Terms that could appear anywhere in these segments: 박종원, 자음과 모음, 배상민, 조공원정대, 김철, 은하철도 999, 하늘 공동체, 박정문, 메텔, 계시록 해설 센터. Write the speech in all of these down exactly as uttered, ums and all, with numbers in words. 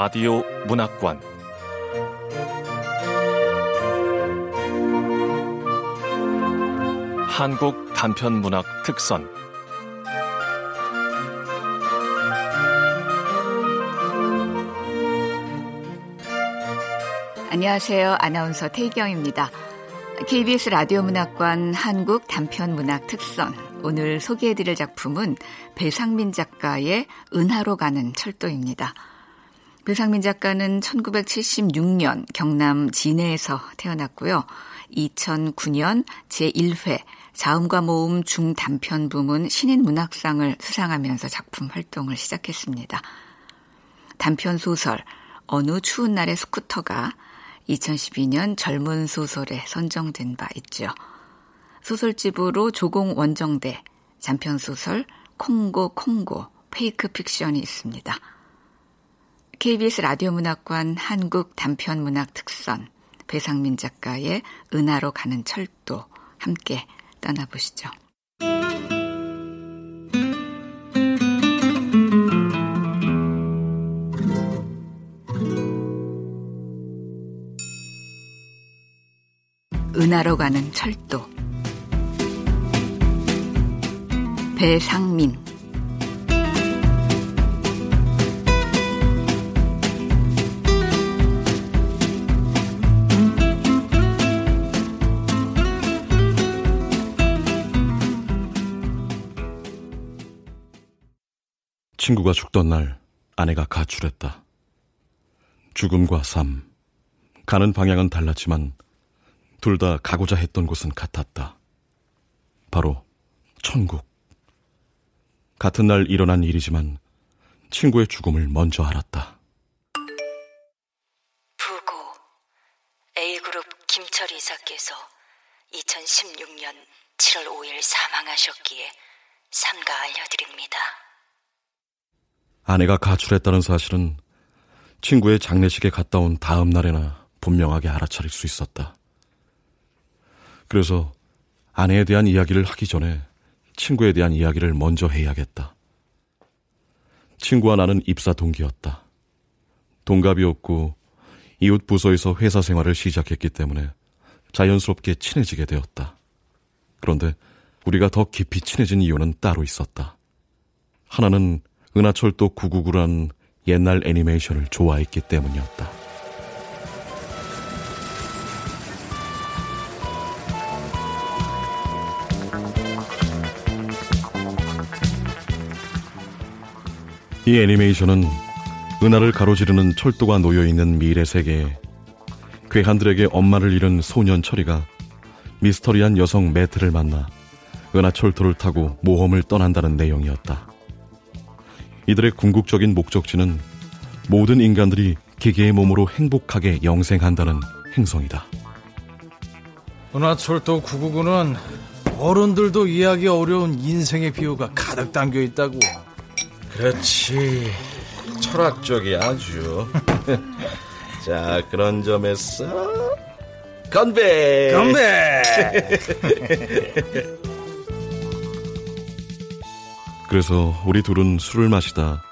라디오 문학관 한국 단편문학 특선 안녕하세요. 아나운서 태희경입니다. 케이비에스 라디오 문학관 한국 단편문학 특선 오늘 소개해드릴 작품은 배상민 작가의 은하로 가는 철도입니다. 배상민 작가는 천구백칠십육 년 경남 진해에서 태어났고요. 이천구 년 제일 회 자음과 모음 중단편 부문 신인 문학상을 수상하면서 작품 활동을 시작했습니다. 단편 소설 어느 추운 날의 스쿠터가 이천십이 년 젊은 소설에 선정된 바 있죠. 소설집으로 조공원정대, 장편소설, 콩고 콩고, 페이크 픽션이 있습니다. 케이비에스 라디오 문학관 한국 단편 문학 특선, 배상민 작가의 은하로 가는 철도 함께 떠나보시죠. 은하로 가는 철도. 배상민. 친구가 죽던 날 아내가 가출했다. 죽음과 삶, 가는 방향은 달랐지만 둘 다 가고자 했던 곳은 같았다. 바로 천국. 같은 날 일어난 일이지만 친구의 죽음을 먼저 알았다. 부고 A그룹 김철 이사께서 이천십육 년 칠월 오일 사망하셨기에 삼가 알려드립니다. 아내가 가출했다는 사실은 친구의 장례식에 갔다 온 다음 날에나 분명하게 알아차릴 수 있었다. 그래서 아내에 대한 이야기를 하기 전에 친구에 대한 이야기를 먼저 해야겠다. 친구와 나는 입사 동기였다. 동갑이었고 이웃 부서에서 회사 생활을 시작했기 때문에 자연스럽게 친해지게 되었다. 그런데 우리가 더 깊이 친해진 이유는 따로 있었다. 하나는 은하철도 구백구십구라는 옛날 애니메이션을 좋아했기 때문이었다. 이 애니메이션은 은하를 가로지르는 철도가 놓여있는 미래 세계에 괴한들에게 엄마를 잃은 소년 철이가 미스터리한 여성 메텔을 만나 은하철도를 타고 모험을 떠난다는 내용이었다. 이들의 궁극적인 목적지는 모든 인간들이 기계의 몸으로 행복하게 영생한다는 행성이다. 은하철도 구백구십구는 어른들도 이해하기 어려운 인생의 비유가 가득 담겨 있다고. 그렇지, 철학적이 아주. 자, 그런 점에서 건배! 건배! 그래서 우리 둘은 술을 마시다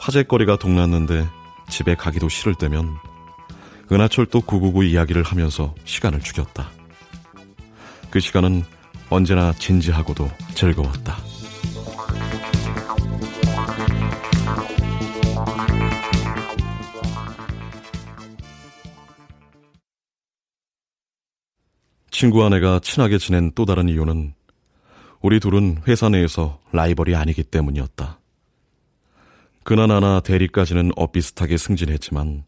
화제거리가 동났는데 집에 가기도 싫을 때면 은하철도 구백구십구 이야기를 하면서 시간을 죽였다. 그 시간은 언제나 진지하고도 즐거웠다. 친구와 내가 친하게 지낸 또 다른 이유는 우리 둘은 회사 내에서 라이벌이 아니기 때문이었다. 그나나나 대리까지는 엇비슷하게 승진했지만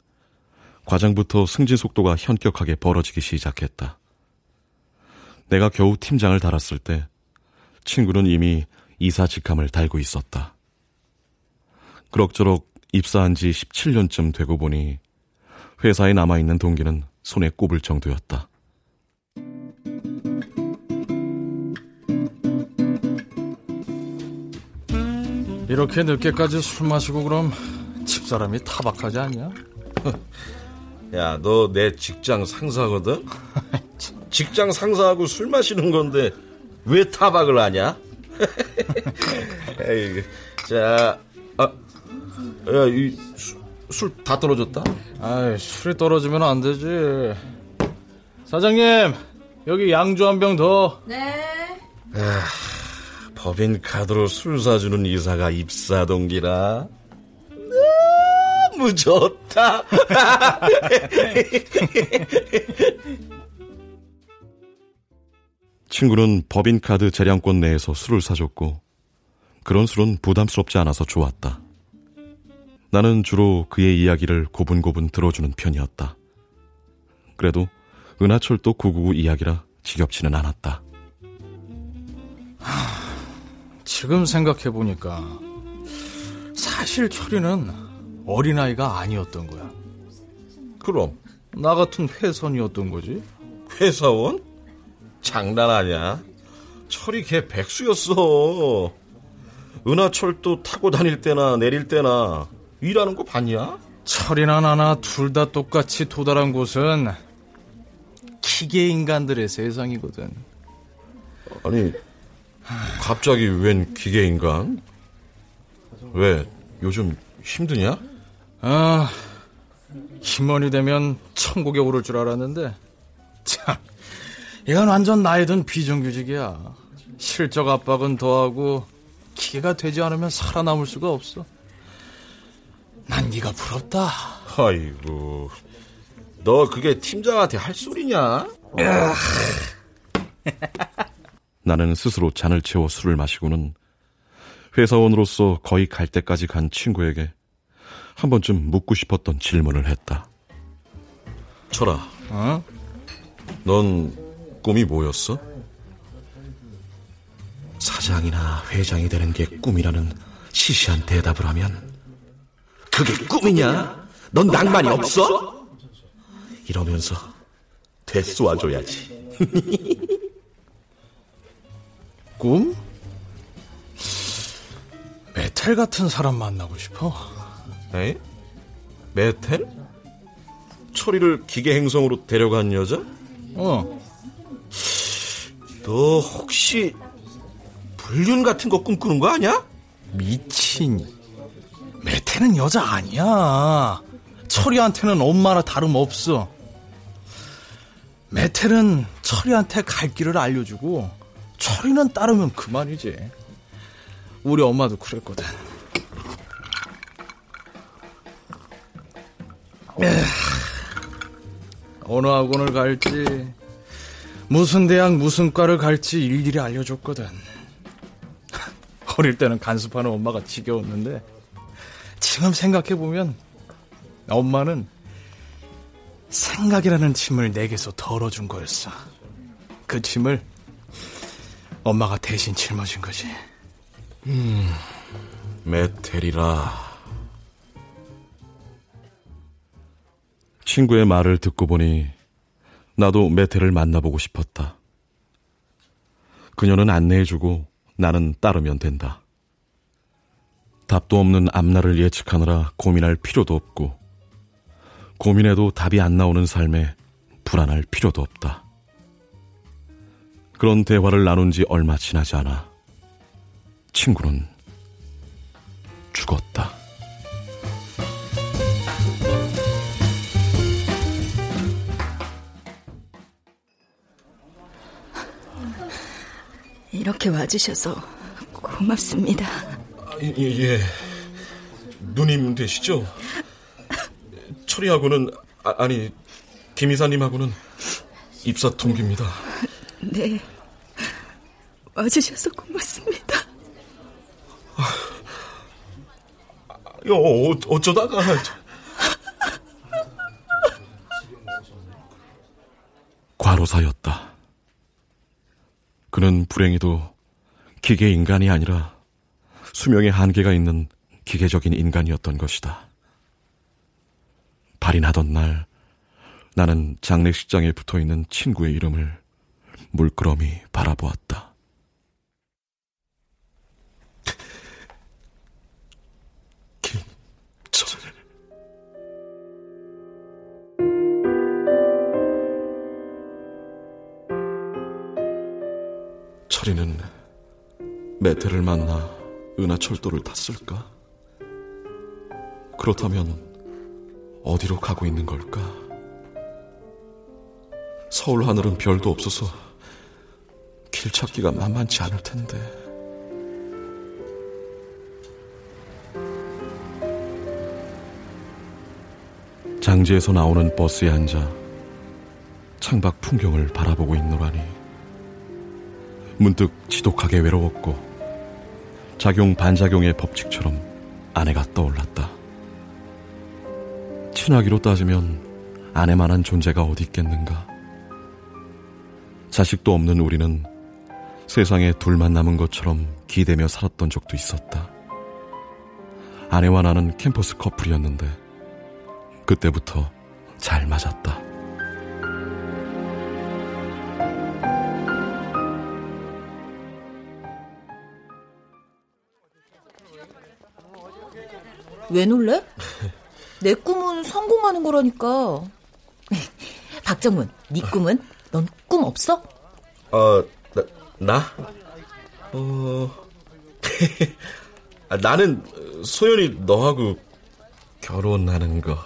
과장부터 승진 속도가 현격하게 벌어지기 시작했다. 내가 겨우 팀장을 달았을 때 친구는 이미 이사 직함을 달고 있었다. 그럭저럭 입사한 지 십칠 년쯤 되고 보니 회사에 남아있는 동기는 손에 꼽을 정도였다. 이렇게 늦게까지 술 마시고 그럼 집사람이 타박하지 않냐? 야, 너 내 직장 상사거든? 직장 상사하고 술 마시는 건데 왜 타박을 하냐? 에이, 자, 아, 야, 이 술 다 떨어졌다? 아이, 술이 떨어지면 안 되지. 사장님, 여기 양주 한 병 더. 네. 에휴, 법인 카드로 술 사주는 이사가 입사 동기라. 너무 좋다. 친구는 법인 카드 재량권 내에서 술을 사줬고, 그런 술은 부담스럽지 않아서 좋았다. 나는 주로 그의 이야기를 고분고분 들어주는 편이었다. 그래도 은하철도 구백구십구 이야기라 지겹지는 않았다. 하, 지금 생각해보니까 사실 철이는 어린아이가 아니었던 거야. 그럼 나 같은 회선이었던 거지. 회사원? 장난 아니야. 철이 걔 백수였어. 은하철도 타고 다닐 때나 내릴 때나 일하는 거 봤냐? 철이나 나나 둘 다 똑같이 도달한 곳은 기계 인간들의 세상이거든. 아니, 갑자기 웬 기계 인간? 왜, 요즘 힘드냐? 아, 힘원이 되면 천국에 오를 줄 알았는데, 참, 이건 완전 나이 든 비정규직이야. 실적 압박은 더하고 기계가 되지 않으면 살아남을 수가 없어. 난 네가 부럽다. 아이고, 너 그게 팀장한테 할 소리냐? 나는 스스로 잔을 채워 술을 마시고는 회사원으로서 거의 갈 때까지 간 친구에게 한 번쯤 묻고 싶었던 질문을 했다. 철아, 어? 넌 꿈이 뭐였어? 사장이나 회장이 되는 게 꿈이라는 시시한 대답을 하면, 그게 꿈이냐? 넌 낭만이 없어? 이러면서 되쏘아줘야지. 꿈? 메텔 같은 사람 만나고 싶어. 에이? 메텔? 철이를 기계 행성으로 데려간 여자? 어. 너 혹시 불륜 같은 거 꿈꾸는 거 아니야? 미친. 메텔은 여자 아니야. 철이한테는 엄마나 다름없어. 메텔은 철이한테 갈 길을 알려주고 철이는 따르면 그만이지. 우리 엄마도 그랬거든. 어느 학원을 갈지, 무슨 대학 무슨 과를 갈지 일일이 알려줬거든. 어릴 때는 간섭하는 엄마가 지겨웠는데, 지금 생각해보면 엄마는 생각이라는 짐을 내게서 덜어준 거였어. 그 짐을 엄마가 대신 짊어진 거지. 음, 메텔이라. 친구의 말을 듣고 보니 나도 메텔을 만나보고 싶었다. 그녀는 안내해주고 나는 따르면 된다. 답도 없는 앞날을 예측하느라 고민할 필요도 없고, 고민해도 답이 안 나오는 삶에 불안할 필요도 없다. 그런 대화를 나눈 지 얼마 지나지 않아 친구는 죽었다. 이렇게 와주셔서 고맙습니다. 예, 예. 누님 되시죠? 철이하고는, 아, 아니, 김 이사님하고는 입사 동기입니다. 네, 와주셔서 고맙습니다. 아, 야, 어, 어쩌다가. 과로사였다. 그는 불행히도 기계 인간이 아니라 수명의 한계가 있는 기계적인 인간이었던 것이다. 발이 나던 날 나는 장례식장에 붙어있는 친구의 이름을 물끄러미 바라보았다. 김철. 철이는 메텔을 만나 은하철도를 탔을까? 그렇다면 어디로 가고 있는 걸까? 서울 하늘은 별도 없어서 길 찾기가 만만치 않을 텐데. 장지에서 나오는 버스에 앉아 창밖 풍경을 바라보고 있노라니 문득 지독하게 외로웠고 작용 반작용의 법칙처럼 아내가 떠올랐다. 친하기로 따지면 아내만한 존재가 어디 있겠는가. 자식도 없는 우리는 세상에 둘만 남은 것처럼 기대며 살았던 적도 있었다. 아내와 나는 캠퍼스 커플이었는데 그때부터 잘 맞았다. 왜 놀래? 내 꿈은 성공하는 거라니까. 박정문, 네 꿈은? 넌 꿈 없어? 어, 나? 나? 어... 나는 소연이 너하고 결혼하는 거.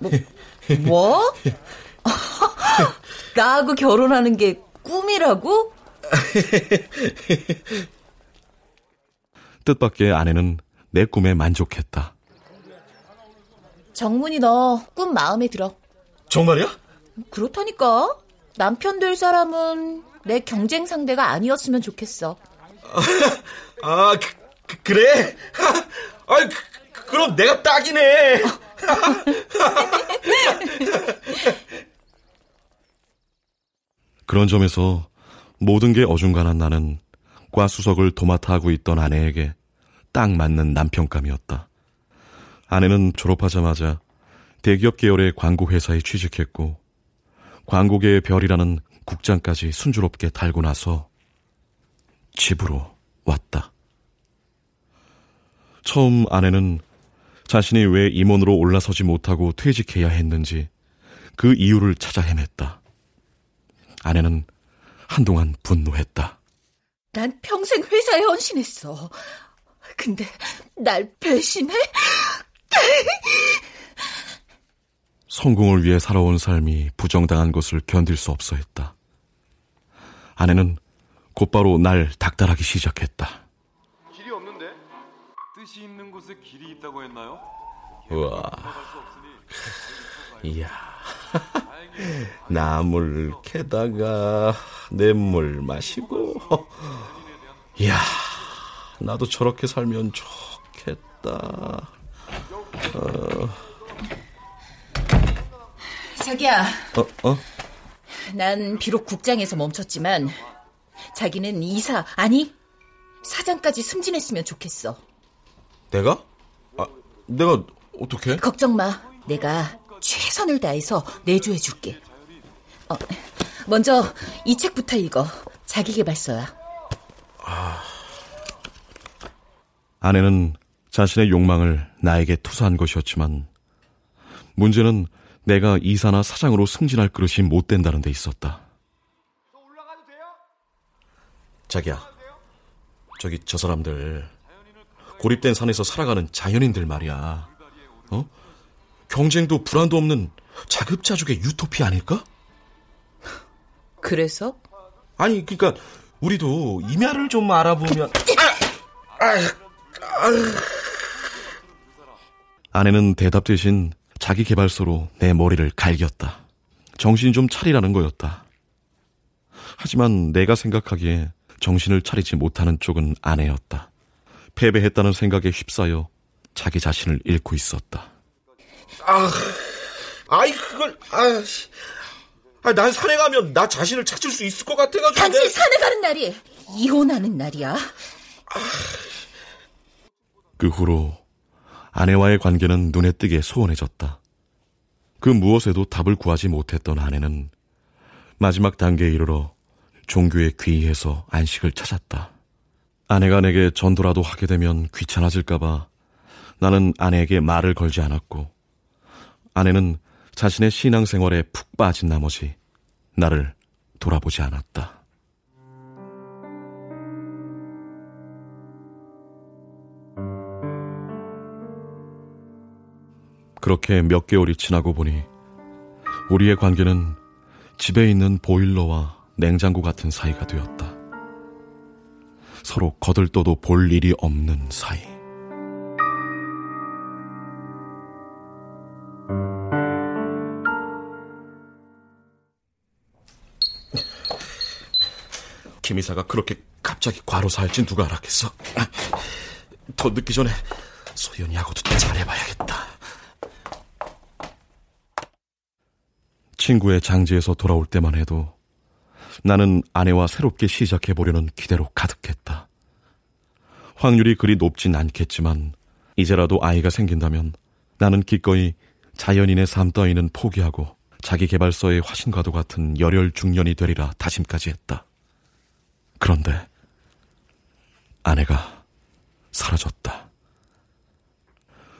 뭐? 뭐? 나하고 결혼하는 게 꿈이라고? 뜻밖의 아내는 내 꿈에 만족했다. 정문이 너 꿈 마음에 들어. 정말이야? 그렇다니까. 남편 될 사람은 내 경쟁 상대가 아니었으면 좋겠어. 아, 그, 그래? 아, 그, 그럼 내가 딱이네. 그런 점에서 모든 게 어중간한 나는 과 수석을 도맡아 하고 있던 아내에게 딱 맞는 남편감이었다. 아내는 졸업하자마자 대기업 계열의 광고 회사에 취직했고 광고계의 별이라는 국장까지 순조롭게 달고 나서 집으로 왔다. 처음 아내는 자신이 왜 임원으로 올라서지 못하고 퇴직해야 했는지 그 이유를 찾아 헤맸다. 아내는 한동안 분노했다. 난 평생 회사에 헌신했어. 근데 날 배신해? 성공을 위해 살아온 삶이 부정당한 것을 견딜 수 없어 했다. 아내는 곧바로 날 닥달하기 시작했다. 길이 없는데? 뜻이 있는 곳에 길이 있다고 했나요? 우와. 이야. 나물 캐다가 냇물 마시고. 이야, 나도 저렇게 살면 좋겠다. 어. 자기야. 어? 어? 난 비록 국장에서 멈췄지만 자기는 이사, 아니 사장까지 승진했으면 좋겠어. 내가? 아, 내가 어떻게? 걱정 마. 내가 최선을 다해서 내조해줄게. 어, 먼저 이 책부터 읽어. 자기계발서야. 아... 아내는 자신의 욕망을 나에게 투사한 것이었지만 문제는 내가 이사나 사장으로 승진할 그릇이 못 된다는 데 있었다. 자기야, 저기 저 사람들 고립된 산에서 살아가는 자연인들 말이야. 어? 경쟁도 불안도 없는 자급자족의 유토피아 아닐까? 그래서? 아니, 그러니까 우리도 임야를 좀 알아보면... 아! 아! 아! 아내는 대답 대신 자기 개발서로 내 머리를 갈겼다. 정신 좀 차리라는 거였다. 하지만 내가 생각하기에 정신을 차리지 못하는 쪽은 아내였다. 패배했다는 생각에 휩싸여 자기 자신을 잃고 있었다. 아, 아이 그걸 아, 아, 난 산에 가면 나 자신을 찾을 수 있을 것 같아가지고. 당신이 내... 산에 가는 날이 이혼하는 날이야. 아. 그 후로 아내와의 관계는 눈에 띄게 소원해졌다. 그 무엇에도 답을 구하지 못했던 아내는 마지막 단계에 이르러 종교에 귀의해서 안식을 찾았다. 아내가 내게 전도라도 하게 되면 귀찮아질까봐 나는 아내에게 말을 걸지 않았고 아내는 자신의 신앙생활에 푹 빠진 나머지 나를 돌아보지 않았다. 그렇게 몇 개월이 지나고 보니 우리의 관계는 집에 있는 보일러와 냉장고 같은 사이가 되었다. 서로 거들떠도 볼 일이 없는 사이. 김 이사가 그렇게 갑자기 과로사 할진 누가 알았겠어. 더 늦기 전에 소연이하고도 잘해봐야겠다. 친구의 장지에서 돌아올 때만 해도 나는 아내와 새롭게 시작해보려는 기대로 가득했다. 확률이 그리 높진 않겠지만 이제라도 아이가 생긴다면 나는 기꺼이 자연인의 삶 따위는 포기하고 자기 개발서의 화신과도 같은 열혈 중년이 되리라 다짐까지 했다. 그런데 아내가 사라졌다.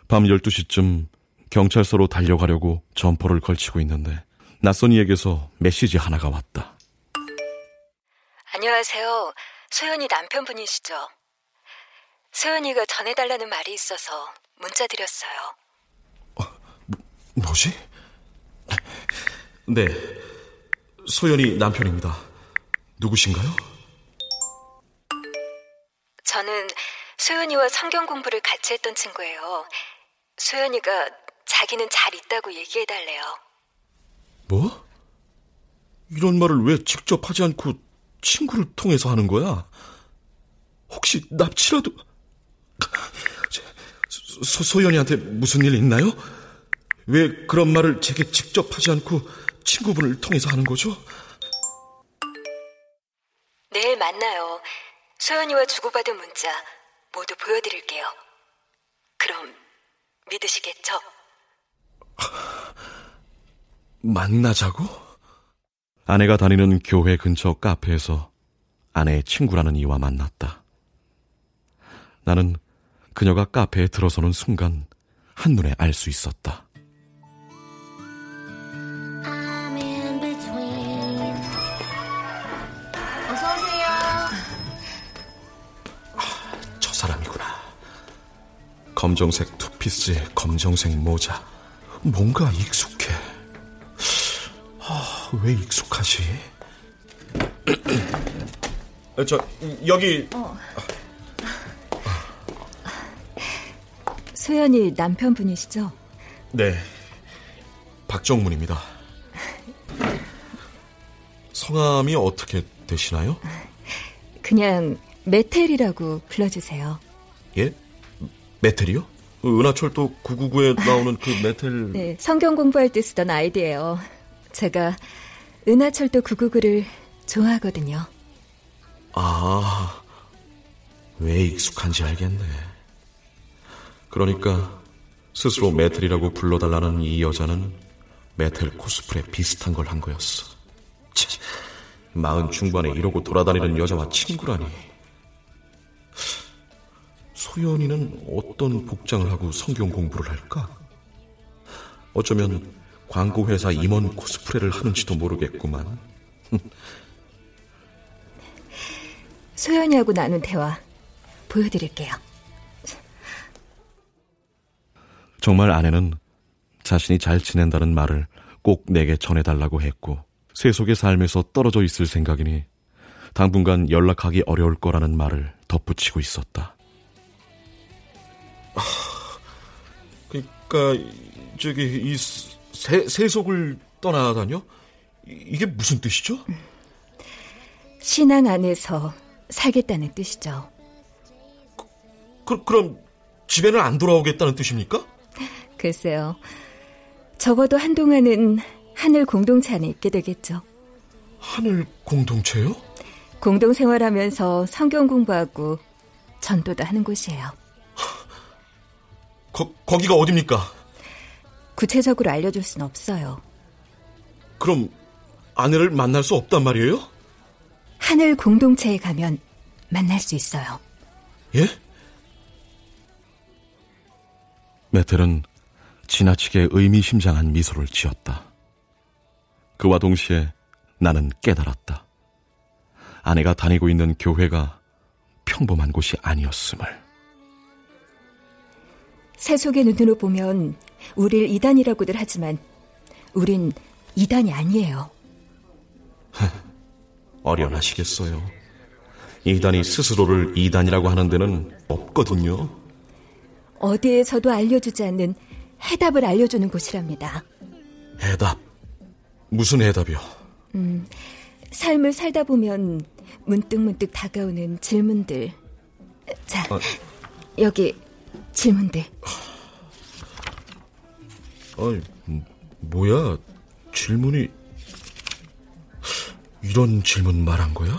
밤 열두 시쯤 경찰서로 달려가려고 점퍼를 걸치고 있는데 낯선 이에게서 메시지 하나가 왔다. 안녕하세요. 소연이 남편분이시죠? 소연이가 전해달라는 말이 있어서 문자 드렸어요. 어, 뭐, 뭐지? 네, 소연이 남편입니다. 누구신가요? 저는 소연이와 성경 공부를 같이 했던 친구예요. 소연이가 자기는 잘 있다고 얘기해달래요. 뭐? 이런 말을 왜 직접 하지 않고 친구를 통해서 하는 거야? 혹시 납치라도... 소, 소연이한테 무슨 일 있나요? 왜 그런 말을 제게 직접 하지 않고 친구분을 통해서 하는 거죠? 내일 만나요. 소연이와 주고받은 문자 모두 보여드릴게요. 그럼 믿으시겠죠? 만나자고? 아내가 다니는 교회 근처 카페에서 아내의 친구라는 이와 만났다. 나는 그녀가 카페에 들어서는 순간 한눈에 알 수 있었다. 검정색 투피스에 검정색 모자. 뭔가 익숙해. 아, 왜 익숙하지? 저 여기... 어. 소연이 남편분이시죠? 네, 박정문입니다. 성함이 어떻게 되시나요? 그냥 메텔이라고 불러주세요. 예? 메텔이요? 은하철도 구구구에 나오는 그 메텔... 네, 성경 공부할 때 쓰던 아이디예요. 제가 은하철도 구구구를 좋아하거든요. 아, 왜 익숙한지 알겠네. 그러니까 스스로 메텔이라고 불러달라는 이 여자는 메텔 코스프레 비슷한 걸 한 거였어. 참, 마흔 중반에 이러고 돌아다니는 여자와 친구라니. 소연이는 어떤 복장을 하고 성경 공부를 할까? 어쩌면 광고회사 임원 코스프레를 하는지도 모르겠구만. 소연이하고 나눈 대화 보여드릴게요. 정말 아내는 자신이 잘 지낸다는 말을 꼭 내게 전해달라고 했고 세속의 삶에서 떨어져 있을 생각이니 당분간 연락하기 어려울 거라는 말을 덧붙이고 있었다. 그러니까 저기 이 세, 세속을 떠나다뇨? 이게 무슨 뜻이죠? 신앙 안에서 살겠다는 뜻이죠. 그, 그, 그럼 집에는 안 돌아오겠다는 뜻입니까? 글쎄요. 적어도 한동안은 하늘 공동체 안에 있게 되겠죠. 하늘 공동체요? 공동생활하면서 성경 공부하고 전도도 하는 곳이에요. 거, 거기가 어딥니까? 구체적으로 알려줄 순 없어요. 그럼 아내를 만날 수 없단 말이에요? 하늘 공동체에 가면 만날 수 있어요. 예? 메텔은 지나치게 의미심장한 미소를 지었다. 그와 동시에 나는 깨달았다. 아내가 다니고 있는 교회가 평범한 곳이 아니었음을. 세속의 눈으로 보면 우릴 이단이라고들 하지만 우린 이단이 아니에요. 어련하시겠어요. 이단이 스스로를 이단이라고 하는 데는 없거든요. 어디에서도 알려주지 않는 해답을 알려주는 곳이랍니다. 해답? 무슨 해답이요? 음, 삶을 살다 보면 문득문득 다가오는 질문들. 자, 아, 여기 질문들. 아이, 뭐야? 질문이... 이런 질문 말한 거야?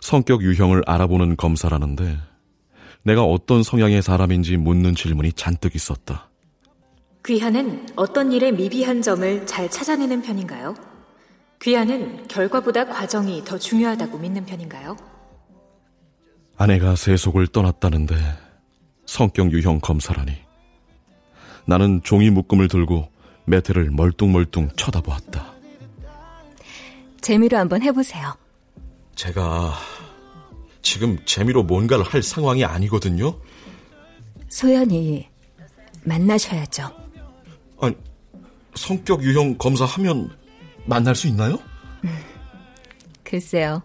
성격 유형을 알아보는 검사라는데 내가 어떤 성향의 사람인지 묻는 질문이 잔뜩 있었다. 귀하는 어떤 일의 미비한 점을 잘 찾아내는 편인가요? 귀하는 결과보다 과정이 더 중요하다고 믿는 편인가요? 아내가 세속을 떠났다는데 성격 유형 검사라니. 나는 종이 묶음을 들고 메텔을 멀뚱멀뚱 쳐다보았다. 재미로 한번 해보세요. 제가 지금 재미로 뭔가를 할 상황이 아니거든요. 소연이 만나셔야죠. 아니, 성격 유형 검사하면 만날 수 있나요? 음, 글쎄요.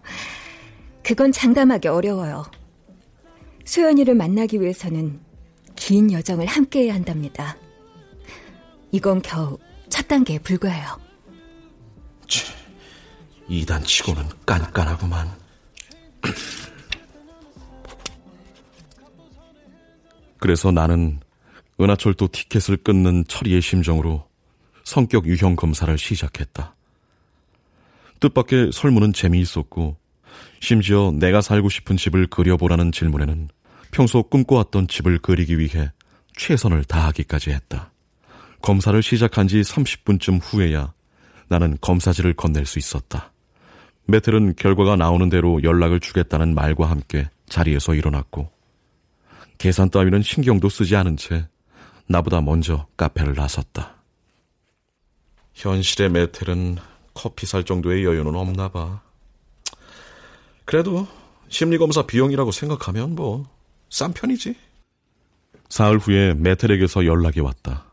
그건 장담하기 어려워요. 소연이를 만나기 위해서는 긴 여정을 함께해야 한답니다. 이건 겨우 첫 단계에 불과해요. 치, 이단 치고는 깐깐하구만. 그래서 나는 은하철도 티켓을 끊는 철이의 심정으로 성격 유형 검사를 시작했다. 뜻밖의 설문은 재미있었고 심지어 내가 살고 싶은 집을 그려보라는 질문에는 평소 꿈꿔왔던 집을 그리기 위해 최선을 다하기까지 했다. 검사를 시작한 지 삼십 분쯤 후에야 나는 검사지를 건넬 수 있었다. 메텔은 결과가 나오는 대로 연락을 주겠다는 말과 함께 자리에서 일어났고 계산 따위는 신경도 쓰지 않은 채 나보다 먼저 카페를 나섰다. 현실의 메텔은 커피 살 정도의 여유는 없나 봐. 그래도 심리검사 비용이라고 생각하면 뭐 싼 편이지. 사흘 후에 메텔에게서 연락이 왔다.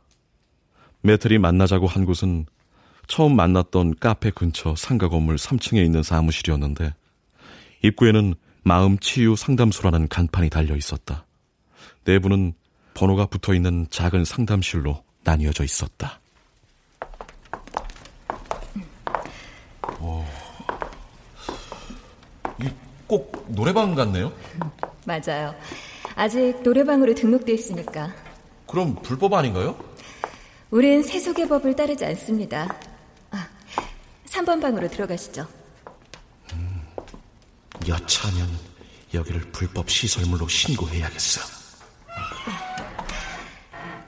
메텔이 만나자고 한 곳은 처음 만났던 카페 근처 상가 건물 삼 층에 있는 사무실이었는데 입구에는 마음 치유 상담소라는 간판이 달려 있었다. 내부는 번호가 붙어있는 작은 상담실로 나뉘어져 있었다. 오, 이 꼭 노래방 같네요? 맞아요. 아직 노래방으로 등록돼 있으니까. 그럼 불법 아닌가요? 우린 세속의 법을 따르지 않습니다. 아, 삼 번 방으로 들어가시죠. 음, 여차하면 여기를 불법 시설물로 신고해야겠어.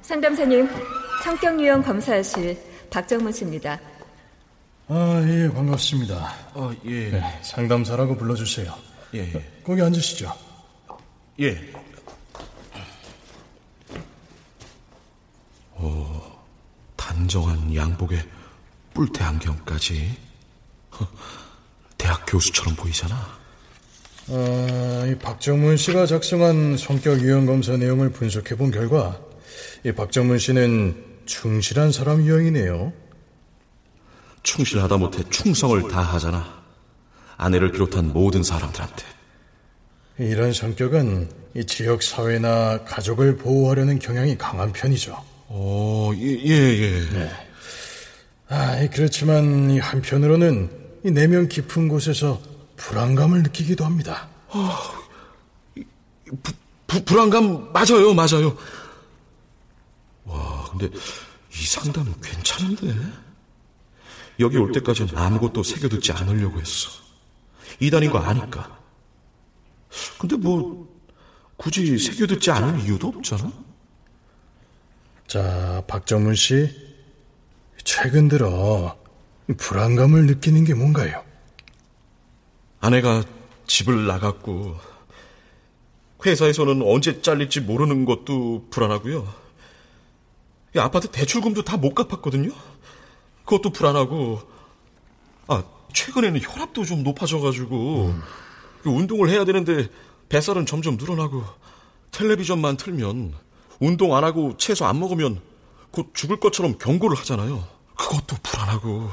상담사님, 성격 유형 검사하실 박정문 씨입니다. 아, 예, 반갑습니다. 아, 예. 네, 상담사라고 불러주세요. 예, 예. 거기 앉으시죠. 예. 오. 단정한 양복에 뿔테 안경까지. 대학 교수처럼 보이잖아. 아, 이 박정문 씨가 작성한 성격 유형 검사 내용을 분석해 본 결과 이 박정문 씨는 충실한 사람 유형이네요. 충실하다 못해 충성을 다하잖아. 아내를 비롯한 모든 사람들한테. 이런 성격은 이 지역 사회나 가족을 보호하려는 경향이 강한 편이죠. 어, 예, 예, 예. 네. 아, 그렇지만 이 한편으로는 이 내면 깊은 곳에서 불안감을 느끼기도 합니다. 어, 부, 부, 불안감 맞아요, 맞아요. 와, 근데 이 상담은 괜찮은데? 여기 올 때까지는 아무것도 새겨듣지 않으려고 했어. 이단인 거 아니까. 근데 뭐 굳이 새겨듣지 않을 이유도 없잖아. 자, 박정문 씨, 최근 들어 불안감을 느끼는 게 뭔가요? 아내가 집을 나갔고 회사에서는 언제 잘릴지 모르는 것도 불안하고요. 이 아파트 대출금도 다 못 갚았거든요. 그것도 불안하고, 아, 최근에는 혈압도 좀 높아져가지고 음. 운동을 해야 되는데 뱃살은 점점 늘어나고. 텔레비전만 틀면 운동 안 하고 채소 안 먹으면 곧 죽을 것처럼 경고를 하잖아요. 그것도 불안하고.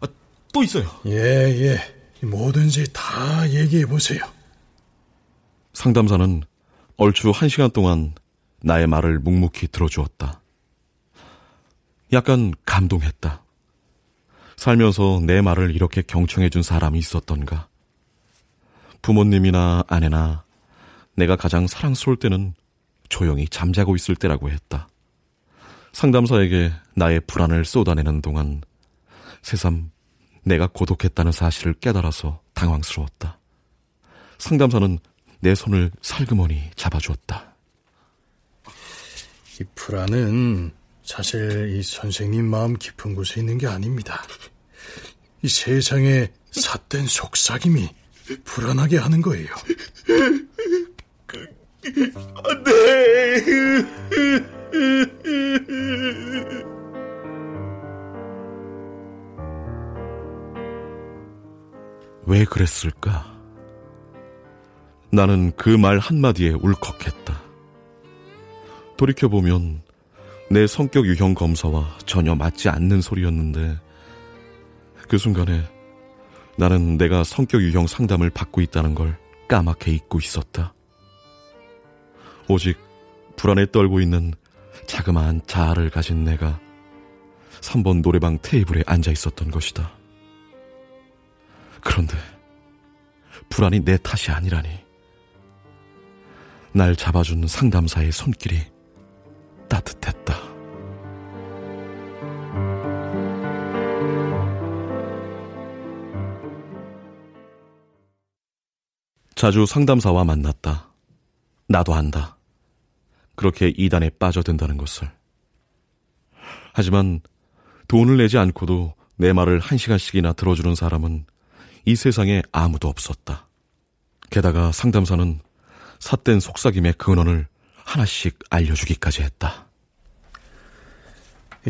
아, 또 있어요. 예예. 예. 뭐든지 다 얘기해보세요. 상담사는 얼추 한 시간 동안 나의 말을 묵묵히 들어주었다. 약간 감동했다. 살면서 내 말을 이렇게 경청해준 사람이 있었던가. 부모님이나 아내나 내가 가장 사랑스러울 때는 조용히 잠자고 있을 때라고 했다. 상담사에게 나의 불안을 쏟아내는 동안 새삼 내가 고독했다는 사실을 깨달아서 당황스러웠다. 상담사는 내 손을 살그머니 잡아주었다. 이 불안은 사실 이 선생님 마음 깊은 곳에 있는 게 아닙니다. 이 세상의 삿된 속삭임이 불안하게 하는 거예요. 안 돼. 왜 그랬을까? 나는 그 말 한마디에 울컥했다. 돌이켜보면 내 성격 유형 검사와 전혀 맞지 않는 소리였는데 그 순간에 나는 내가 성격 유형 상담을 받고 있다는 걸 까맣게 잊고 있었다. 오직 불안에 떨고 있는 자그마한 자아를 가진 내가 삼 번 노래방 테이블에 앉아 있었던 것이다. 그런데 불안이 내 탓이 아니라니. 날 잡아준 상담사의 손길이 따뜻했다. 자주 상담사와 만났다. 나도 안다. 그렇게 이단에 빠져든다는 것을. 하지만 돈을 내지 않고도 내 말을 한 시간씩이나 들어주는 사람은 이 세상에 아무도 없었다. 게다가 상담사는 삿된 속삭임의 근원을 하나씩 알려주기까지 했다.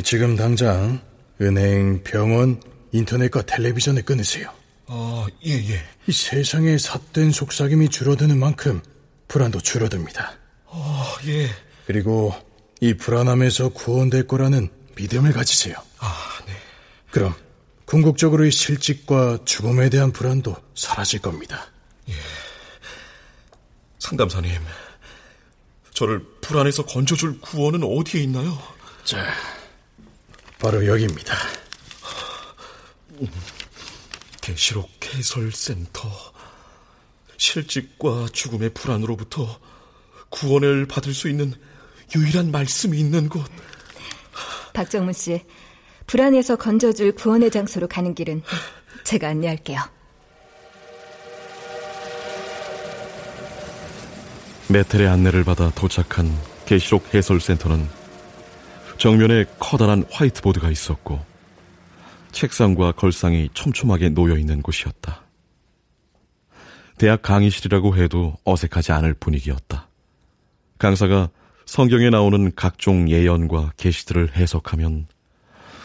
지금 당장 은행, 병원, 인터넷과 텔레비전을 끊으세요. 아, 예, 예. 이 세상에 삿된 속삭임이 줄어드는 만큼 불안도 줄어듭니다. 아, 예. 그리고 이 불안함에서 구원될 거라는 믿음을 가지세요. 아, 네. 그럼 궁극적으로 이 실직과 죽음에 대한 불안도 사라질 겁니다. 예. 상담사님, 저를 불안에서 건져줄 구원은 어디에 있나요? 자, 바로 여기입니다. 음, 계시록 해설 센터. 실직과 죽음의 불안으로부터 구원을 받을 수 있는 유일한 말씀이 있는 곳. 박정문 씨, 불안에서 건져줄 구원의 장소로 가는 길은 제가 안내할게요. 메텔의 안내를 받아 도착한 계시록 해설 센터는 정면에 커다란 화이트보드가 있었고 책상과 걸상이 촘촘하게 놓여있는 곳이었다. 대학 강의실이라고 해도 어색하지 않을 분위기였다. 강사가 성경에 나오는 각종 예언과 계시들을 해석하면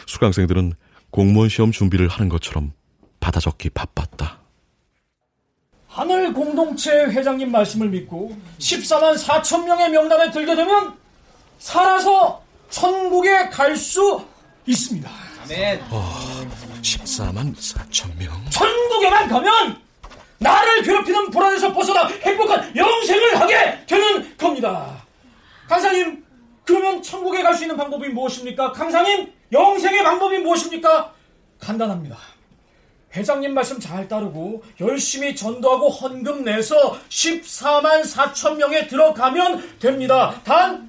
수강생들은 공무원 시험 준비를 하는 것처럼 받아 적기 바빴다. 하늘 공동체 회장님 말씀을 믿고 십사만 사천 명의 명단에 들게 되면 살아서 천국에 갈 수 있습니다. 아멘. 어, 십사만 사천 명. 천국에만 가면 나를 괴롭히는 불안에서 벗어나 행복한 영생을 하게 되는 겁니다. 강사님, 그러면 천국에 갈 수 있는 방법이 무엇입니까? 강사님, 영생의 방법이 무엇입니까? 간단합니다. 회장님 말씀 잘 따르고 열심히 전도하고 헌금 내서 십사만 사천 명에 들어가면 됩니다. 단,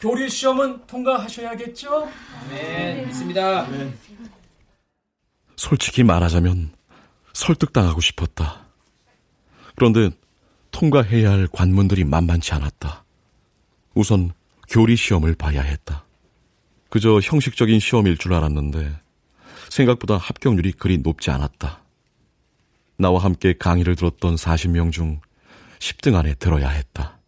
교리 시험은 통과하셔야겠죠? 아멘, 믿습니다. 아멘. 솔직히 말하자면 설득당하고 싶었다. 그런데 통과해야 할 관문들이 만만치 않았다. 우선 교리 시험을 봐야 했다. 그저 형식적인 시험일 줄 알았는데 생각보다 합격률이 그리 높지 않았다. 나와 함께 강의를 들었던 사십 명 중 십 등 안에 들어야 했다.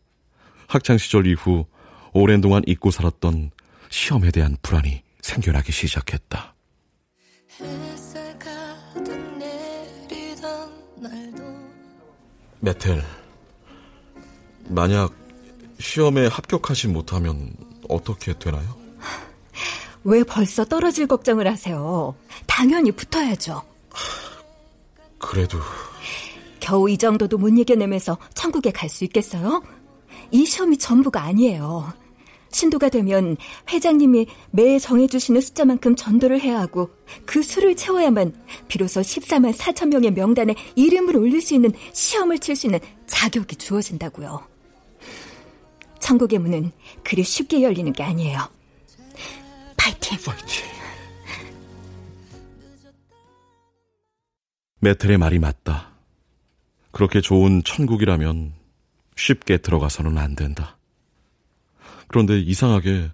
학창시절 이후 오랜 동안 잊고 살았던 시험에 대한 불안이 생겨나기 시작했다. 메텔, 만약 시험에 합격하지 못하면 어떻게 되나요? 왜 벌써 떨어질 걱정을 하세요? 당연히 붙어야죠. 그래도... 겨우 이 정도도 못 이겨내면서 천국에 갈 수 있겠어요? 이 시험이 전부가 아니에요. 신도가 되면 회장님이 매해 정해주시는 숫자만큼 전도를 해야 하고 그 수를 채워야만 비로소 십사만 사천 명의 명단에 이름을 올릴 수 있는 시험을 칠 수 있는 자격이 주어진다고요. 천국의 문은 그리 쉽게 열리는 게 아니에요. 파이팅! 파이팅! 메텔의 말이 맞다. 그렇게 좋은 천국이라면 쉽게 들어가서는 안 된다. 그런데 이상하게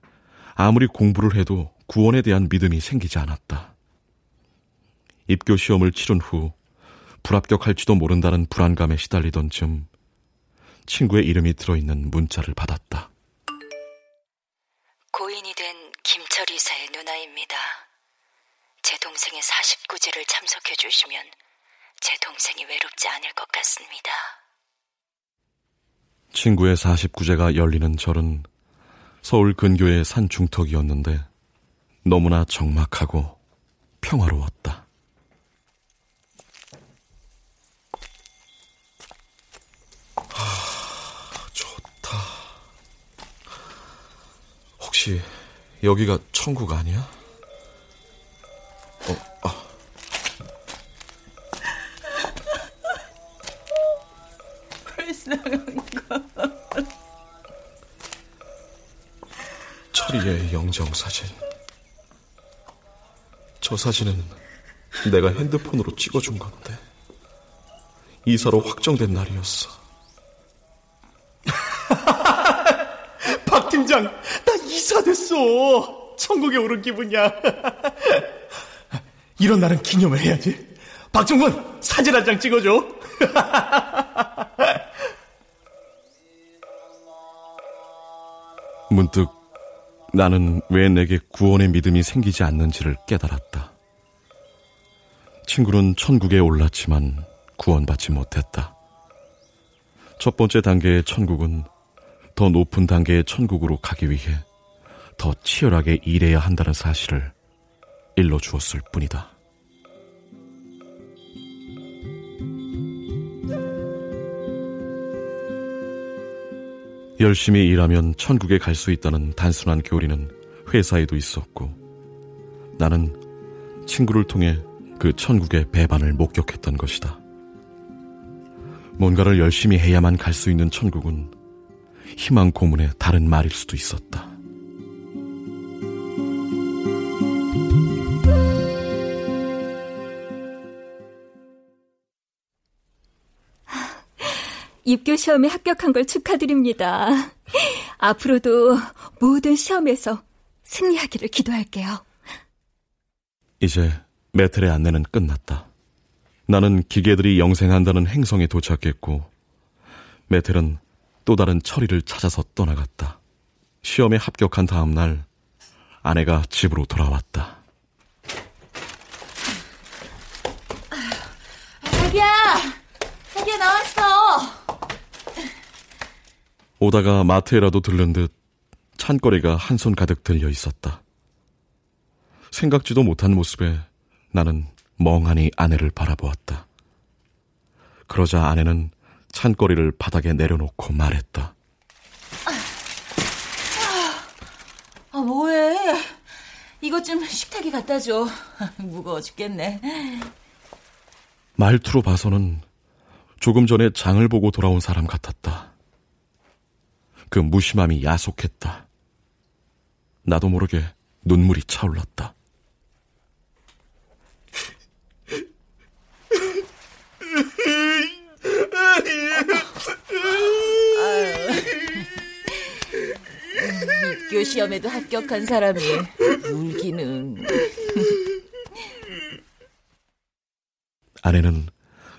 아무리 공부를 해도 구원에 대한 믿음이 생기지 않았다. 입교 시험을 치른 후 불합격할지도 모른다는 불안감에 시달리던 즈음 친구의 이름이 들어있는 문자를 받았다. 고인이 된 김철 이사의 누나입니다. 제 동생의 사십구 제를 참석해 주시면 제 동생이 외롭지 않을 것 같습니다. 친구의 사십구 제가 열리는 절은 서울 근교의 산 중턱이었는데 너무나 적막하고 평화로웠다. 아, 좋다. 혹시 여기가 천국 아니야? 어, 아. 철이의 영정사진. 저 사진은 내가 핸드폰으로 찍어준 건데 이사로 확정된 날이었어. 박 팀장, 나 이사 됐어. 천국에 오른 기분이야. 이런 날은 기념을 해야지. 박종원, 사진 한 장 찍어줘. 문득 나는 왜 내게 구원의 믿음이 생기지 않는지를 깨달았다. 친구는 천국에 올랐지만 구원받지 못했다. 첫 번째 단계의 천국은 더 높은 단계의 천국으로 가기 위해 더 치열하게 일해야 한다는 사실을 일러주었을 뿐이다. 열심히 일하면 천국에 갈 수 있다는 단순한 교리는 회사에도 있었고 나는 친구를 통해 그 천국의 배반을 목격했던 것이다. 뭔가를 열심히 해야만 갈 수 있는 천국은 희망 고문의 다른 말일 수도 있었다. 입교 시험에 합격한 걸 축하드립니다. 앞으로도 모든 시험에서 승리하기를 기도할게요. 이제 메텔의 안내는 끝났다. 나는 기계들이 영생한다는 행성에 도착했고 메텔은 또 다른 철이를 찾아서 떠나갔다. 시험에 합격한 다음 날 아내가 집으로 돌아왔다. 자기야! 자기야, 나왔어! 오다가 마트에라도 들른 듯 찬거리가 한 손 가득 들려 있었다. 생각지도 못한 모습에 나는 멍하니 아내를 바라보았다. 그러자 아내는 찬거리를 바닥에 내려놓고 말했다. 아, 아 뭐해? 이것 좀 식탁에 갖다 줘. 무거워 죽겠네. 말투로 봐서는 조금 전에 장을 보고 돌아온 사람 같았다. 그 무심함이 야속했다. 나도 모르게 눈물이 차올랐다. 입교 시험에도 합격한 사람이 울기는. 아내는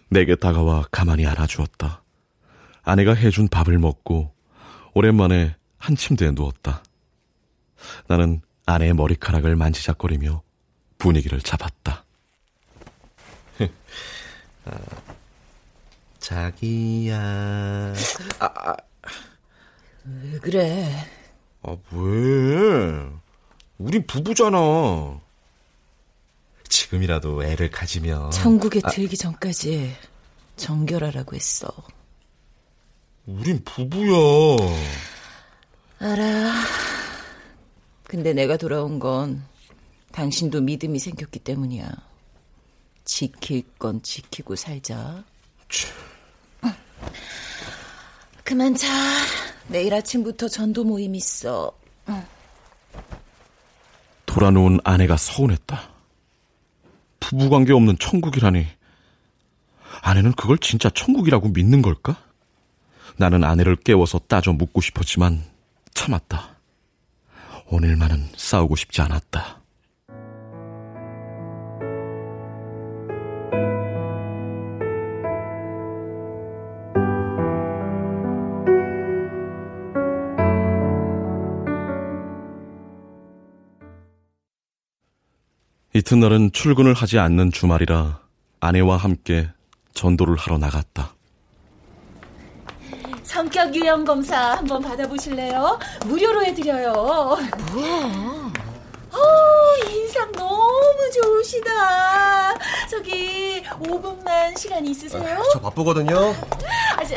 내게 다가와 가만히 안아주었다. 아내가 해준 밥을 먹고 오랜만에 한 침대에 누웠다. 나는 아내의 머리카락을 만지작거리며 분위기를 잡았다. 아, 자기야. 아, 아, 왜 그래? 아, 왜? 우린 부부잖아. 지금이라도 애를 가지면 천국에 아, 들기 전까지 정결하라고 했어. 우린 부부야. 알아. 근데 내가 돌아온 건 당신도 믿음이 생겼기 때문이야. 지킬 건 지키고 살자. 치. 그만 자. 내일 아침부터 전도 모임 있어. 응. 돌아놓은 아내가 서운했다. 부부관계 없는 천국이라니. 아내는 그걸 진짜 천국이라고 믿는 걸까? 나는 아내를 깨워서 따져 묻고 싶었지만 참았다. 오늘만은 싸우고 싶지 않았다. 이튿날은 출근을 하지 않는 주말이라 아내와 함께 전도를 하러 나갔다. 성격 유형 검사 한번 받아보실래요? 무료로 해드려요. 뭐야? 어, 인상 너무 좋으시다. 저기 오 분만 시간 있으세요? 아, 저 바쁘거든요. 아, 저,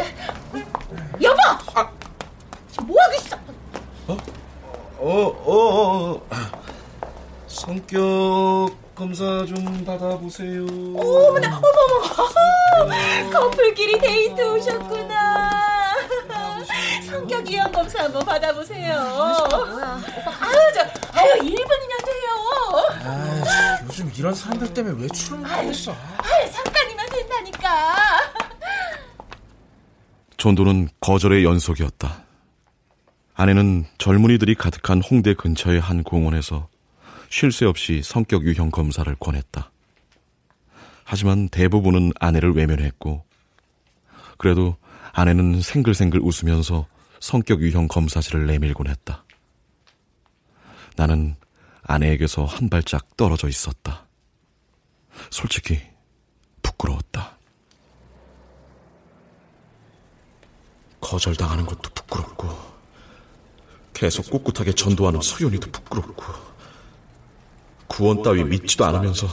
여보! 아. 저 뭐하고 있어? 어? 어, 어, 어. 성격 검사 좀 받아보세요. 어머나, 어머머, 커플끼리 데이트 오셨구나. 성격 유형 검사 한번 받아보세요. 아유, 저, 아유, 일 분이면 돼요. 아유, 요즘 이런 사람들 때문에 왜 출근하고 있어? 아유, 잠깐이면 된다니까. 전도는 거절의 연속이었다. 아내는 젊은이들이 가득한 홍대 근처의 한 공원에서 쉴 새 없이 성격 유형 검사를 권했다. 하지만 대부분은 아내를 외면했고, 그래도 아내는 생글생글 웃으면서 성격 유형 검사지를 내밀곤 했다. 나는 아내에게서 한 발짝 떨어져 있었다. 솔직히 부끄러웠다. 거절당하는 것도 부끄럽고, 계속 꿋꿋하게 전도하는 소연이도 부끄럽고, 구원 따위 믿지도 않으면서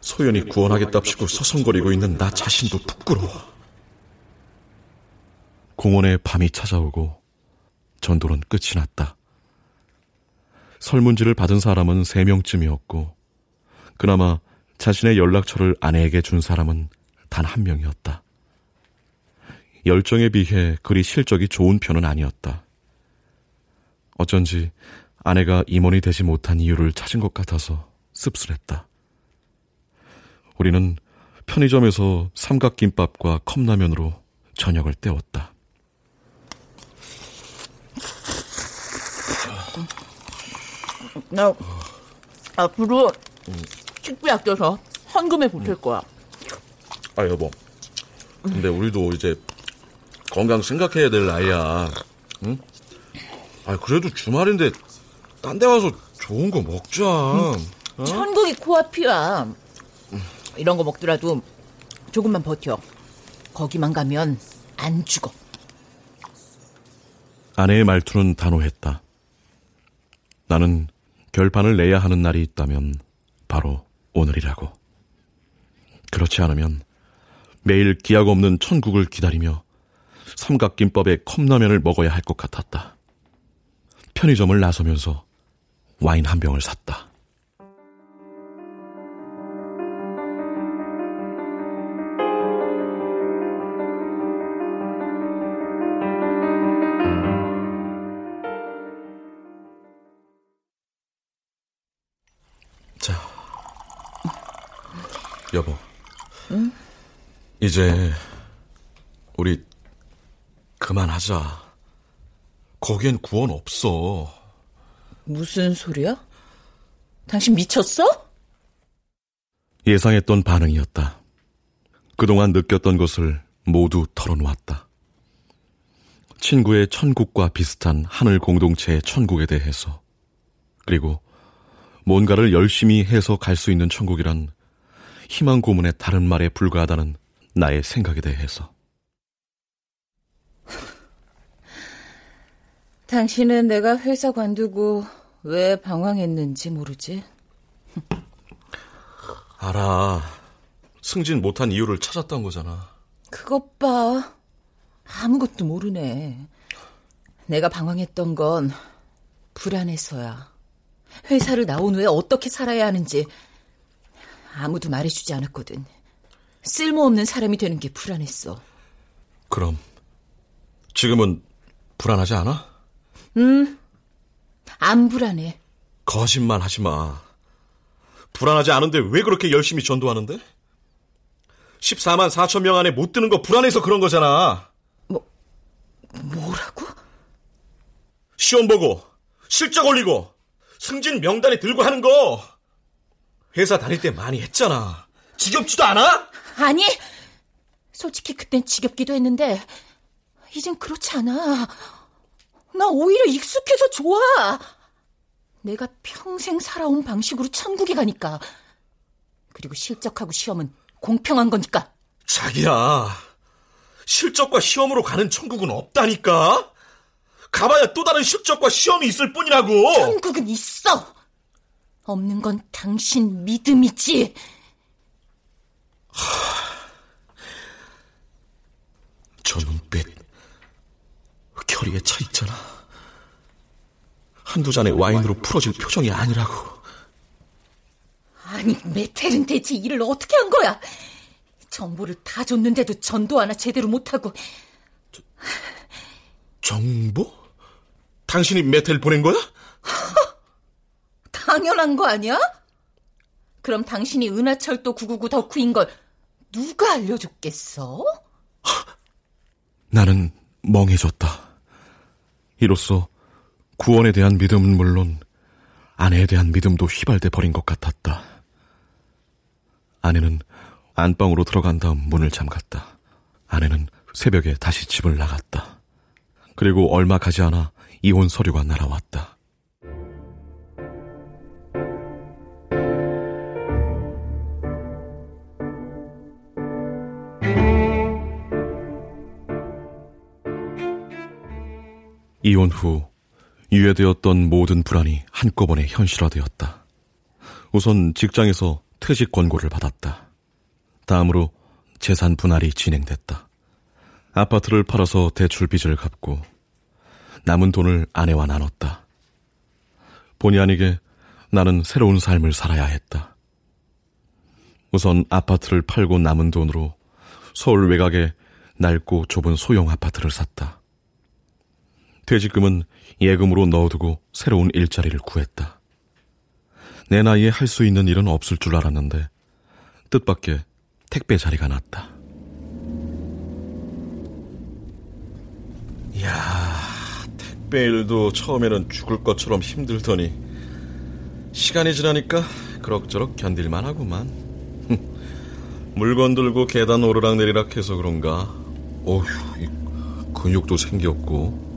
소연이 구원하겠답시고 서성거리고 있는 나 자신도 부끄러워. 공원에 밤이 찾아오고 전도는 끝이 났다. 설문지를 받은 사람은 세 명쯤이었고 그나마 자신의 연락처를 아내에게 준 사람은 단 한 명이었다. 열정에 비해 그리 실적이 좋은 편은 아니었다. 어쩐지 아내가 임원이 되지 못한 이유를 찾은 것 같아서 씁쓸했다. 우리는 편의점에서 삼각김밥과 컵라면으로 저녁을 때웠다. 나 앞으로 식비 아껴서 헌금에 보탤 거야. 아, 여보. 근데 우리도 이제 건강 생각해야 될 나이야. 응? 아, 그래도 주말인데 딴 데 와서 좋은 거 먹자. 응. 어? 천국이 코앞이야. 이런 거 먹더라도 조금만 버텨. 거기만 가면 안 죽어. 아내의 말투는 단호했다. 나는 결판을 내야 하는 날이 있다면 바로 오늘이라고. 그렇지 않으면 매일 기약 없는 천국을 기다리며 삼각김밥에 컵라면을 먹어야 할 것 같았다. 편의점을 나서면서 와인 한 병을 샀다. 자, 여보. 응? 이제 우리 그만하자. 거기엔 구원 없어. 무슨 소리야? 당신 미쳤어? 예상했던 반응이었다. 그동안 느꼈던 것을 모두 털어놓았다. 친구의 천국과 비슷한 하늘 공동체의 천국에 대해서, 그리고 뭔가를 열심히 해서 갈 수 있는 천국이란 희망 고문의 다른 말에 불과하다는 나의 생각에 대해서. 당신은 내가 회사 관두고 왜 방황했는지 모르지? 알아. 승진 못한 이유를 찾았던 거잖아. 그것 봐. 아무것도 모르네. 내가 방황했던 건 불안해서야. 회사를 나온 후에 어떻게 살아야 하는지 아무도 말해주지 않았거든. 쓸모없는 사람이 되는 게 불안했어. 그럼 지금은 불안하지 않아? 응. 안 불안해. 거짓말 하지 마. 불안하지 않은데 왜 그렇게 열심히 전도하는데? 십사만 사천 명 안에 못 드는 거 불안해서 그런 거잖아. 뭐, 뭐라고? 시험 보고 실적 올리고 승진 명단에 들고 하는 거 회사 다닐 때 많이 했잖아. 지겹지도 않아? 아니, 솔직히 그땐 지겹기도 했는데 이젠 그렇지 않아. 나 오히려 익숙해서 좋아. 내가 평생 살아온 방식으로 천국에 가니까. 그리고 실적하고 시험은 공평한 거니까. 자기야, 실적과 시험으로 가는 천국은 없다니까. 가봐야 또 다른 실적과 시험이 있을 뿐이라고. 천국은 있어. 없는 건 당신 믿음이지. 하... 저 눈빛 결의에 차 있잖아. 한두 잔의 와인으로 풀어질 표정이 아니라고. 아니, 메텔은 대체 일을 어떻게 한 거야? 정보를 다 줬는데도 전도 하나 제대로 못하고. 저, 정보? 당신이 메텔 보낸 거야? 당연한 거 아니야? 그럼 당신이 은하철도 구구구 덕후인 걸 누가 알려줬겠어? 나는 멍해졌다. 이로써 구원에 대한 믿음은 물론 아내에 대한 믿음도 휘발돼 버린 것 같았다. 아내는 안방으로 들어간 다음 문을 잠갔다. 아내는 새벽에 다시 집을 나갔다. 그리고 얼마 가지 않아 이혼 서류가 날아왔다. 이혼 후 유예되었던 모든 불안이 한꺼번에 현실화되었다. 우선 직장에서 퇴직 권고를 받았다. 다음으로 재산 분할이 진행됐다. 아파트를 팔아서 대출빚을 갚고 남은 돈을 아내와 나눴다. 본의 아니게 나는 새로운 삶을 살아야 했다. 우선 아파트를 팔고 남은 돈으로 서울 외곽에 낡고 좁은 소형 아파트를 샀다. 퇴직금은 예금으로 넣어두고 새로운 일자리를 구했다. 내 나이에 할 수 있는 일은 없을 줄 알았는데 뜻밖의 택배 자리가 났다. 이야, 택배 일도 처음에는 죽을 것처럼 힘들더니 시간이 지나니까 그럭저럭 견딜만 하구만. 물건 들고 계단 오르락내리락 해서 그런가 어휴, 근육도 생겼고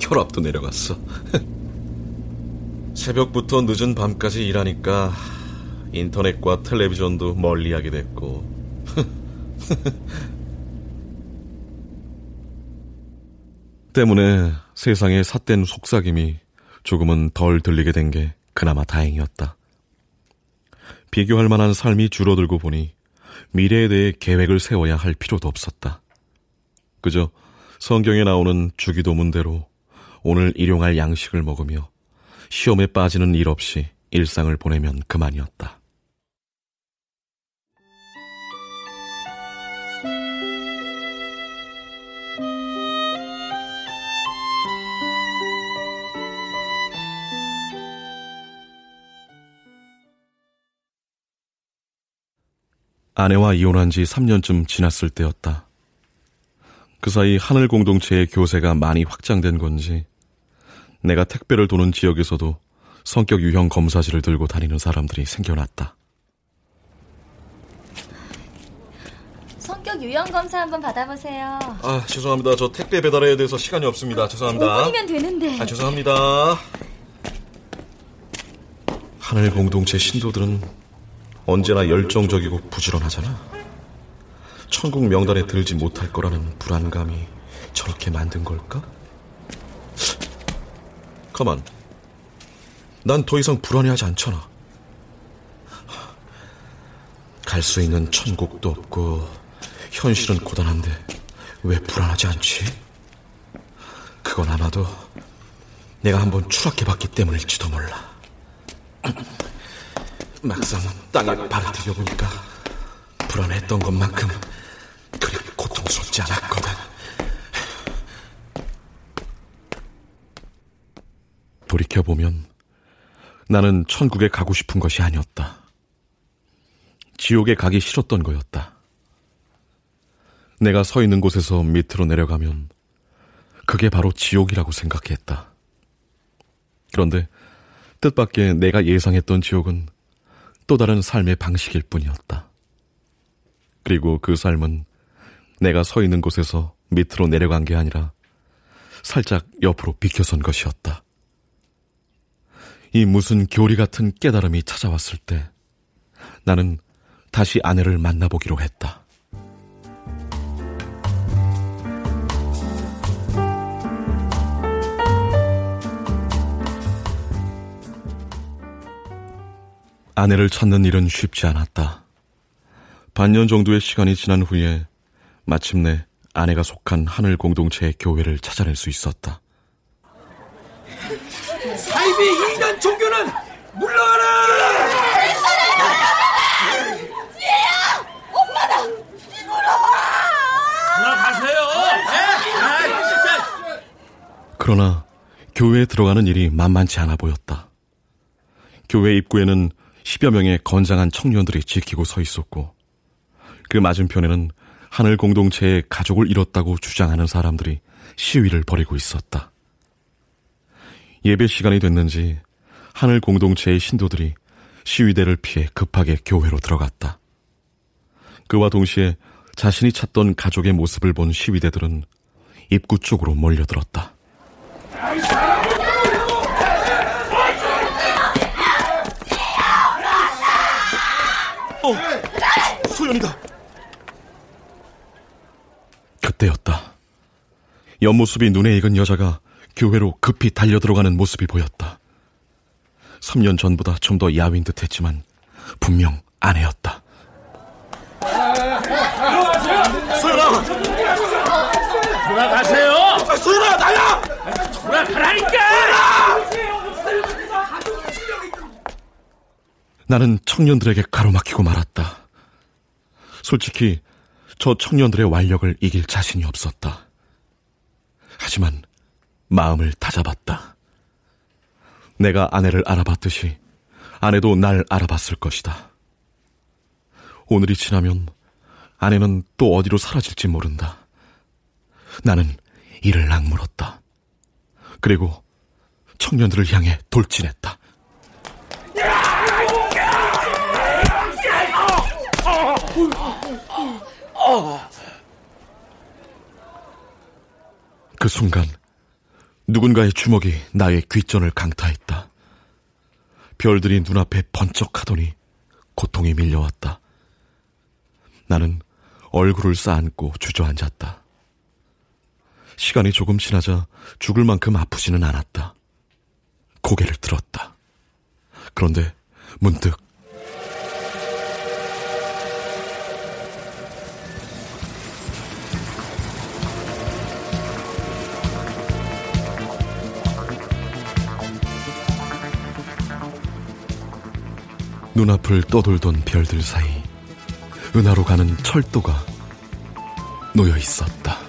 혈압도 내려갔어. 새벽부터 늦은 밤까지 일하니까 인터넷과 텔레비전도 멀리하게 됐고. 때문에 세상의 삿된 속삭임이 조금은 덜 들리게 된 게 그나마 다행이었다. 비교할 만한 삶이 줄어들고 보니 미래에 대해 계획을 세워야 할 필요도 없었다. 그저 성경에 나오는 주기도문대로 오늘 일용할 양식을 먹으며 시험에 빠지는 일 없이 일상을 보내면 그만이었다. 아내와 이혼한 지 삼 년쯤 지났을 때였다. 그 사이 하늘 공동체의 교세가 많이 확장된 건지 내가 택배를 도는 지역에서도 성격 유형 검사지를 들고 다니는 사람들이 생겨났다. 성격 유형 검사 한번 받아보세요. 아, 죄송합니다. 저 택배 배달해야 돼서 시간이 없습니다. 죄송합니다. 오 분이면 되는데. 아, 죄송합니다. 하늘 공동체 신도들은 언제나 열정적이고 부지런하잖아. 천국 명단에 들지 못할 거라는 불안감이 저렇게 만든 걸까? 가만, 난 더 이상 불안해하지 않잖아. 갈 수 있는 천국도 없고 현실은 고단한데 왜 불안하지 않지? 그건 아마도 내가 한번 추락해봤기 때문일지도 몰라. 막상 땅에 발을 들여보니까 불안했던 것만큼 그리 고통스럽지 않았거든. 돌이켜보면 나는 천국에 가고 싶은 것이 아니었다. 지옥에 가기 싫었던 거였다. 내가 서 있는 곳에서 밑으로 내려가면 그게 바로 지옥이라고 생각했다. 그런데 뜻밖의 내가 예상했던 지옥은 또 다른 삶의 방식일 뿐이었다. 그리고 그 삶은 내가 서 있는 곳에서 밑으로 내려간 게 아니라 살짝 옆으로 비켜선 것이었다. 이 무슨 교리 같은 깨달음이 찾아왔을 때 나는 다시 아내를 만나보기로 했다. 아내를 찾는 일은 쉽지 않았다. 반년 정도의 시간이 지난 후에 마침내 아내가 속한 하늘 공동체의 교회를 찾아낼 수 있었다. 사이비 이단 종교는 물러가라! 물러가라! 지혜야! 엄마다! 물러가! 물러가세요! 아, 진짜. 그러나 교회에 들어가는 일이 만만치 않아 보였다. 교회 입구에는 십여 명의 건장한 청년들이 지키고 서 있었고, 그 맞은편에는 하늘 공동체의 가족을 잃었다고 주장하는 사람들이 시위를 벌이고 있었다. 예배 시간이 됐는지 하늘 공동체의 신도들이 시위대를 피해 급하게 교회로 들어갔다. 그와 동시에 자신이 찾던 가족의 모습을 본 시위대들은 입구 쪽으로 몰려들었다. 어, 소연이다. 그때였다. 옆모습이 눈에 익은 여자가 교회로 급히 달려들어가는 모습이 보였다. 삼 년 전보다 좀 더 야윈 듯 했지만 분명 아내였다. 들어가세요! 소연아! 돌아가세요! 소연아, 나야! 돌아가라니까! 나는 청년들에게 가로막히고 말았다. 솔직히 저 청년들의 완력을 이길 자신이 없었다. 하지만 마음을 다잡았다. 내가 아내를 알아봤듯이 아내도 날 알아봤을 것이다. 오늘이 지나면 아내는 또 어디로 사라질지 모른다. 나는 이를 악물었다. 그리고 청년들을 향해 돌진했다. 그 순간 누군가의 주먹이 나의 귓전을 강타했다. 별들이 눈앞에 번쩍하더니 고통이 밀려왔다. 나는 얼굴을 싸안고 주저앉았다. 시간이 조금 지나자 죽을 만큼 아프지는 않았다. 고개를 들었다. 그런데 문득 눈앞을 떠돌던 별들 사이 은하로 가는 철도가 놓여 있었다.